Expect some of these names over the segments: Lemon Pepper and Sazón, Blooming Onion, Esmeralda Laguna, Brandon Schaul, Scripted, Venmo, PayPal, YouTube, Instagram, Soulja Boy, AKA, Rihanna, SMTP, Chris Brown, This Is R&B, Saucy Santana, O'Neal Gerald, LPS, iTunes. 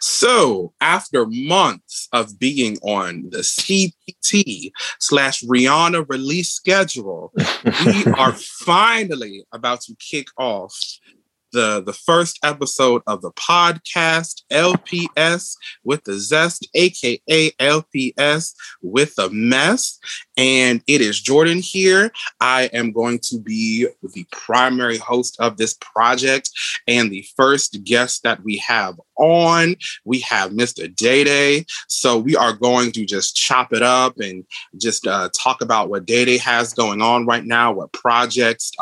So after months of being on the CPT/Rihanna release schedule, we are finally about to kick off the first episode of the podcast, LPS with the Zest, aka LPS with a Mess. And it is Jordan here. I am going to be the primary host of this project. And the first guest that we have on, we have Mr. Day Day. So we are going to just chop it up and just talk about what Day Day has going on right now, what projects,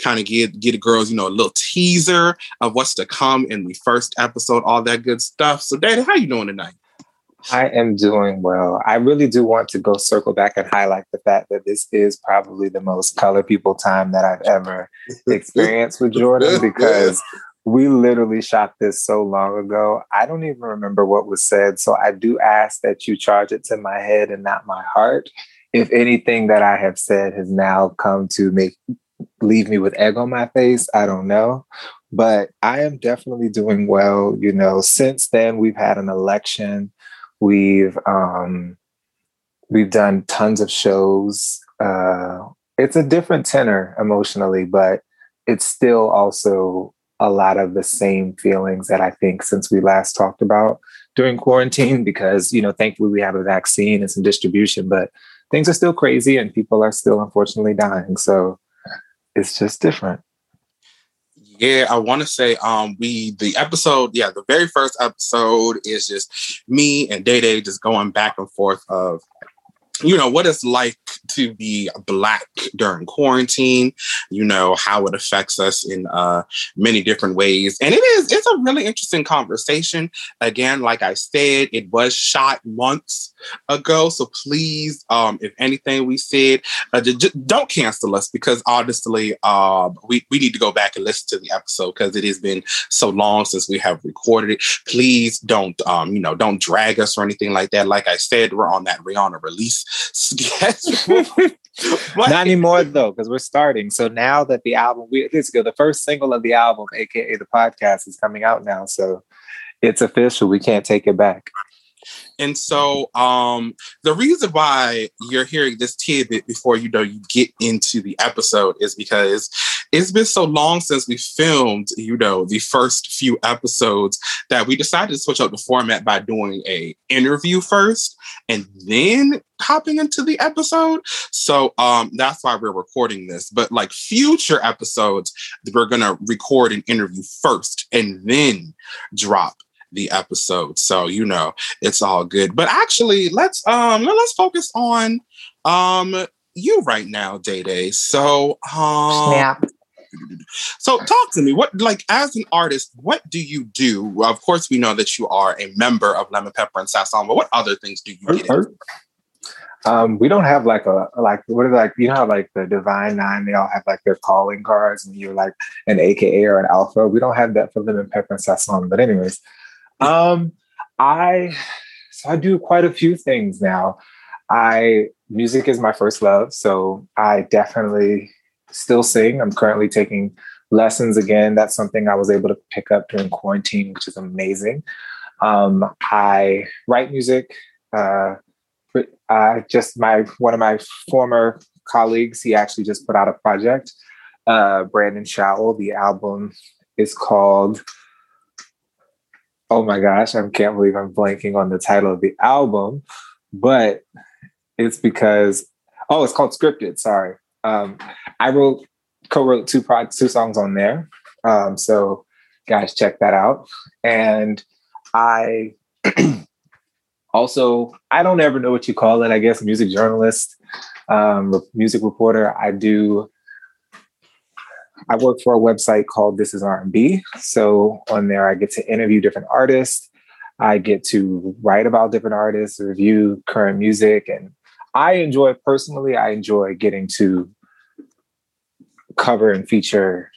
kind of give the girls, you know, a little teaser of what's to come in the first episode, all that good stuff. So Day Day, how you doing tonight? I am doing well. I really do want to go circle back and highlight the fact that this is probably the most color people time that I've ever experienced with Jordan, because we literally shot this so long ago. I don't even remember what was said. So I do ask that you charge it to my head and not my heart. If anything that I have said has now come to leave me with egg on my face, I don't know. But I am definitely doing well. You know, since then, we've had an election. We've done tons of shows. It's a different tenor emotionally, but it's still also a lot of the same feelings that I think since we last talked about during quarantine, because, you know, thankfully we have a vaccine and some distribution, but things are still crazy and people are still unfortunately dying. So it's just different. Yeah, I want to say the very first episode is just me and Day Day just going back and forth of, you know, what it's like to be Black during quarantine, you know, how it affects us in many different ways. And it's a really interesting conversation. Again, like I said, it was shot months ago. So please, if anything we said, don't cancel us, because honestly, we need to go back and listen to the episode because it has been so long since we have recorded it. Please don't drag us or anything like that. Like I said, we're on that Rihanna release schedule. Not anymore though, because we're starting. So now that the album, the first single of the album, aka the podcast, is coming out now, so it's official. We can't take it back. And so the reason why you're hearing this tidbit before you get into the episode is because it's been so long since we filmed, you know, the first few episodes that we decided to switch up the format by doing an interview first and then hopping into the episode. So that's why we're recording this. But like future episodes, we're going to record an interview first and then drop the episode. So, you know, it's all good. But actually, let's focus on you right now, Day Day. So, So talk to me. What, like, as an artist, what do you do? Well, of course, we know that you are a member of Lemon Pepper and Sazón, but what other things do you get into? We don't have the Divine Nine, they all have like their calling cards and you're like an AKA or an alpha. We don't have that for Lemon Pepper and Sazón. But anyways, I do quite a few things now. Music is my first love, so I definitely still sing. I'm currently taking lessons again. That's something I was able to pick up during quarantine, which is amazing. I write music. One of my former colleagues, he actually just put out a project. Brandon Schaul. The album is called, oh my gosh, I can't believe I'm blanking on the title of the album, but it's because, it's called Scripted. Sorry. I co-wrote two songs on there. So guys, check that out. And I also, I don't ever know what you call it, I guess, music journalist, music reporter. I work for a website called This Is R&B. So on there, I get to interview different artists. I get to write about different artists, review current music. And I enjoy getting to cover and feature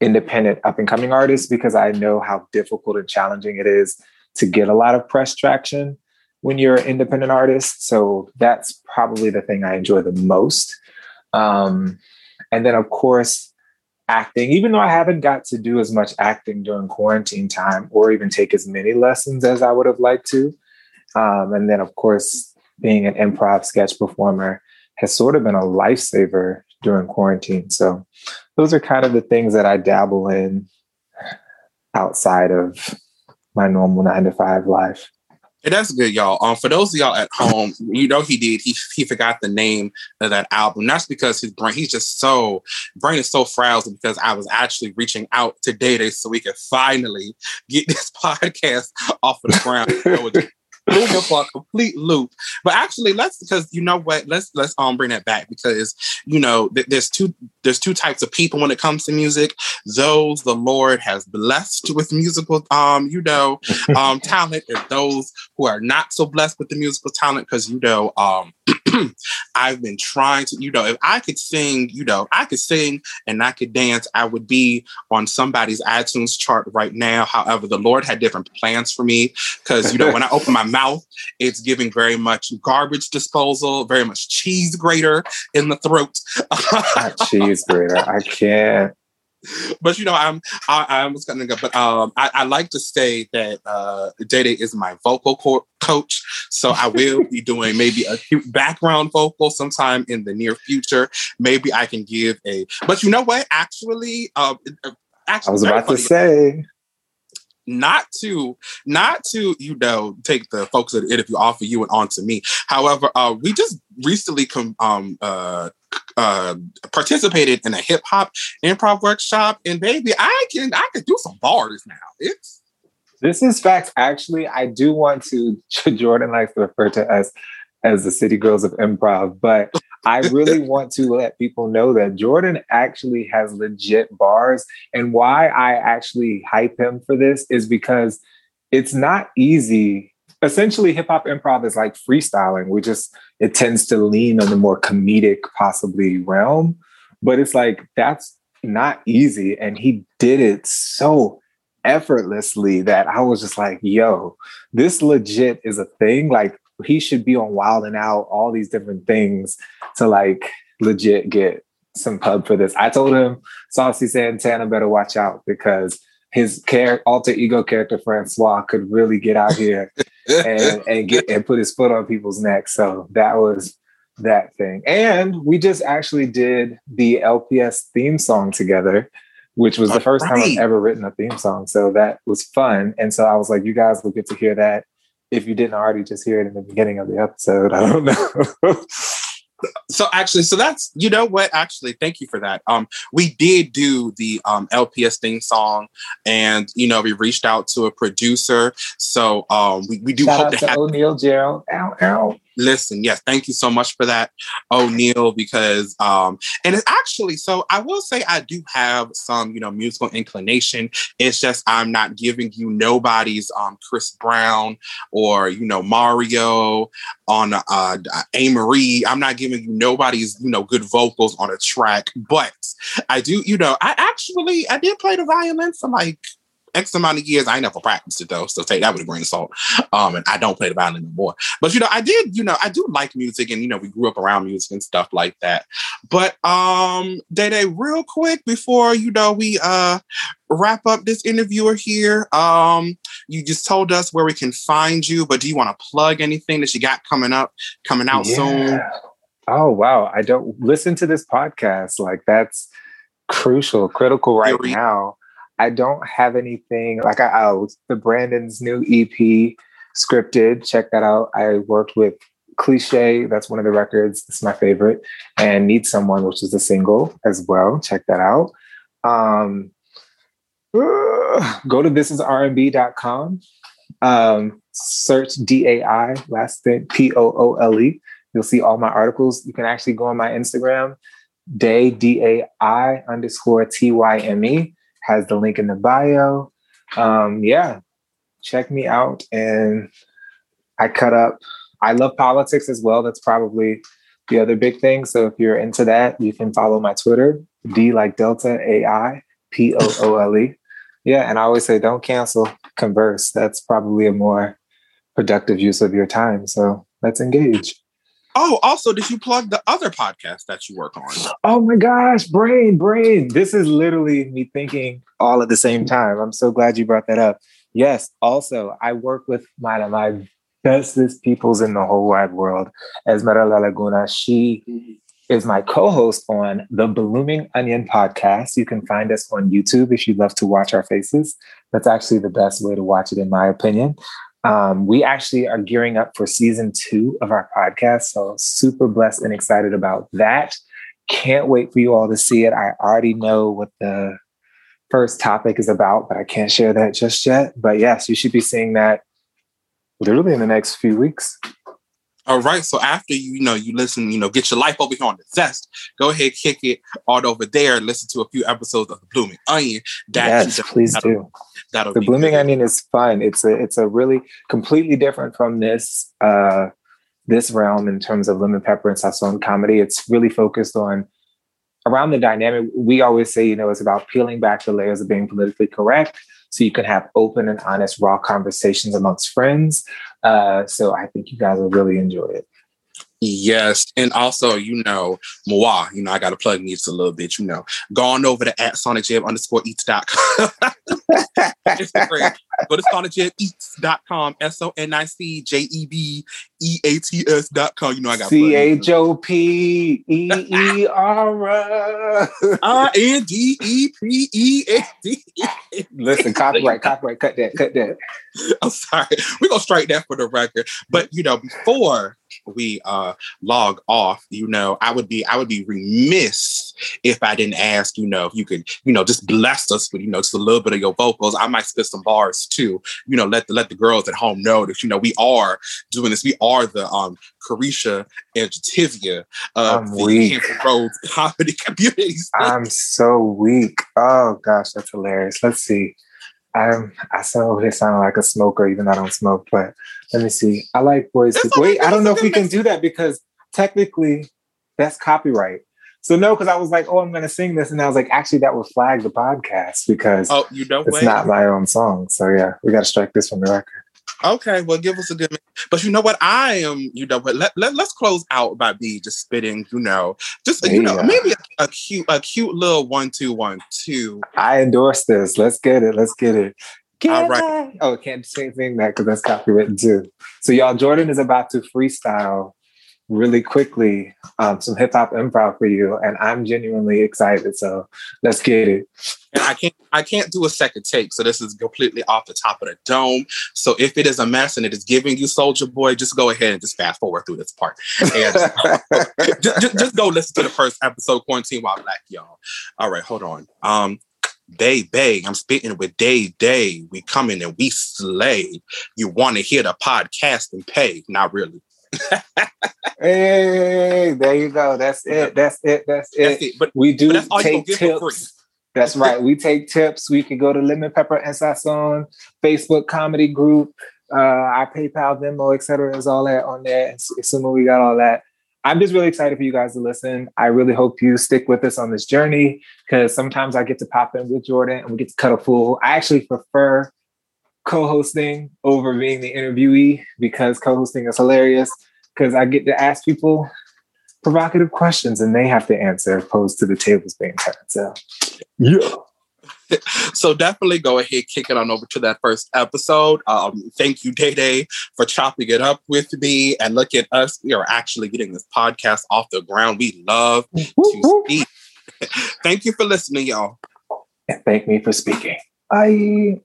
independent up-and-coming artists, because I know how difficult and challenging it is to get a lot of press traction when you're an independent artist. So that's probably the thing I enjoy the most. And then, of course, acting, even though I haven't got to do as much acting during quarantine time or even take as many lessons as I would have liked to. And then, of course, being an improv sketch performer has sort of been a lifesaver during quarantine. So those are kind of the things that I dabble in outside of my normal 9-to-5 life. Hey, that's good, y'all. For those of y'all at home, you know he forgot the name of that album. That's because his brain is so fragile, because I was actually reaching out to Dayday so we could finally get this podcast off of the ground. For a complete loop. But actually, let's bring that back, because there's two types of people when it comes to music. Those the Lord has blessed with musical talent, and those who are not so blessed with the musical talent, because I've been trying to, if I could sing, I could sing and I could dance, I would be on somebody's iTunes chart right now. However, the Lord had different plans for me, because, when I open my mouth, it's giving very much garbage disposal, very much cheese grater in the throat. Not cheese grater. I can't. But I'm just gonna go. But I like to say that Dayday is my vocal coach, so I will be doing maybe a cute background vocal sometime in the near future. Maybe I can give a. But you know what? Actually, I was about to say. Not to take the focus of the interview off of you and onto me. However, we just recently participated in a hip hop improv workshop, and baby, I can do some bars now. This is facts. Actually, I do want to. Jordan likes to refer to us as the City Girls of Improv, but I really want to let people know that Jordan actually has legit bars. And why I actually hype him for this is because it's not easy. Essentially, hip-hop improv is like freestyling. It tends to lean on the more comedic, possibly, realm. But it's like, that's not easy. And he did it so effortlessly that I was just like, yo, this legit is a thing. Like, he should be on Wild and Out, all these different things to like legit get some pub for this. I told him Saucy Santana better watch out, because his alter ego character Francois could really get out here and put his foot on people's necks. So that was that thing. And we just actually did the LPS theme song together, which was the first time I've ever written a theme song. So that was fun. And so I was like, you guys will get to hear that. If you didn't already just hear it in the beginning of the episode, I don't know. So that's, thank you for that. We did do the LPS theme song, and, we reached out to a producer. So we do shout hope out to have O'Neal Gerald. Ow. Listen, yes, thank you so much for that, O'Neal, because, and it's actually, so I will say I do have some, musical inclination. It's just, I'm not giving you nobody's Chris Brown or, Mario on Amory. I'm not giving you nobody's, good vocals on a track, but I do, I did play the violin for like X amount of years. I never practiced it though, so take that with a grain of salt. And I don't play the violin anymore. But I do like music, and we grew up around music and stuff like that. But Dayday, real quick before we wrap up this interviewer here. You just told us where we can find you, but do you want to plug anything that you got coming out soon? Oh wow, I don't listen to this podcast. Like that's critical right now. I don't have anything like the Brandon's new EP, Scripted. Check that out. I worked with Cliche. That's one of the records. It's my favorite. And Need Someone, which is a single as well. Check that out. Go to thisisrnb.com. Search DAI, last thing, Poole. You'll see all my articles. You can actually go on my Instagram, Day, DAI_TYME. Has the link in the bio. Check me out. And I cut up. I love politics as well. That's probably the other big thing. So if you're into that, you can follow my Twitter, D like Delta, AI, Poole. Yeah, and I always say, don't cancel, converse. That's probably a more productive use of your time. So let's engage. Oh, also, did you plug the other podcast that you work on? Oh my gosh, brain. This is literally me thinking all at the same time. I'm so glad you brought that up. Yes. Also, I work with one of my bestest peoples in the whole wide world, Esmeralda Laguna. She is my co-host on the Blooming Onion podcast. You can find us on YouTube if you'd love to watch our faces. That's actually the best way to watch it, in my opinion. We actually are gearing up for season 2 of our podcast. So super blessed and excited about that. Can't wait for you all to see it. I already know what the first topic is about, but I can't share that just yet. But yes, you should be seeing that literally in the next few weeks. All right. So after, you listen, get your life over here on the Zest. Go ahead, kick it all over there and listen to a few episodes of The Blooming Onion. Yes, please do. The Blooming Onion is fun. It's a really completely different from this realm in terms of Lemon Pepper and Sazón comedy. It's really focused on around the dynamic. We always say, it's about peeling back the layers of being politically correct, so you can have open and honest, raw conversations amongst friends. So I think you guys will really enjoy it. Yes. And also, moi, I got to plug me just a little bit, Go on over to @sonicjib_eats.com. Instagram. Go to sonicjebeats.com, sonicjebeats.com. I got CHOPEER RINDEPEND. Listen, copyright, cut that. I'm sorry. We're going to strike that for the record. But, before we log off, I would be remiss if I didn't ask, if you could, just bless us with, just a little bit of your vocals. I might spit some bars too. Let the girls at home know that we are doing this. We are the Carisha and Jativia of the Hampton Roads comedy communities. I'm so weak. Oh gosh, that's hilarious. Let's see. I sound like a smoker, even though I don't smoke. But let me see. I like boys. Wait, I don't know if we can do that because technically that's copyright. So no, because I was like, oh, I'm going to sing this. And I was like, actually, that would flag the podcast because it's not my own song. So yeah, we got to strike this from the record. Okay, well, give us a good minute. But you know what? I am, let's close out by me just spitting, just, maybe a cute little 1-2-1-2. I endorse this. Let's get it. All right. Oh, can't sing that because that's copywritten too. So y'all, Jordan is about to freestyle really quickly some hip-hop improv for you, and I'm genuinely excited, so let's get it. And I can't do a second take, so this is completely off the top of the dome, so if it is a mess and it is giving you Soulja Boy, just go ahead and just fast forward through this part and just go listen to the first episode, Quarantine While Black, y'all. All right, hold on. Bae, I'm spitting with Day. We coming and we slay. You want to hear the podcast and pay? Not really. Hey, there you go. That's it. But that's all take tips. That's right. We take tips. We can go to Lemon Pepper and Sazón Facebook comedy group. Our PayPal, Venmo, etc. is all that on there. Assuming we got all that. I'm just really excited for you guys to listen. I really hope you stick with us on this journey because sometimes I get to pop in with Jordan and we get to cut a fool. I actually prefer co-hosting over being the interviewee because co-hosting is hilarious because I get to ask people provocative questions and they have to answer opposed to the tables being turned. So, yeah. So definitely go ahead, kick it on over to that first episode. Thank you, Day, for chopping it up with me. And look at us. We are actually getting this podcast off the ground. We love to speak. Thank you for listening, y'all. And thank me for speaking. Bye.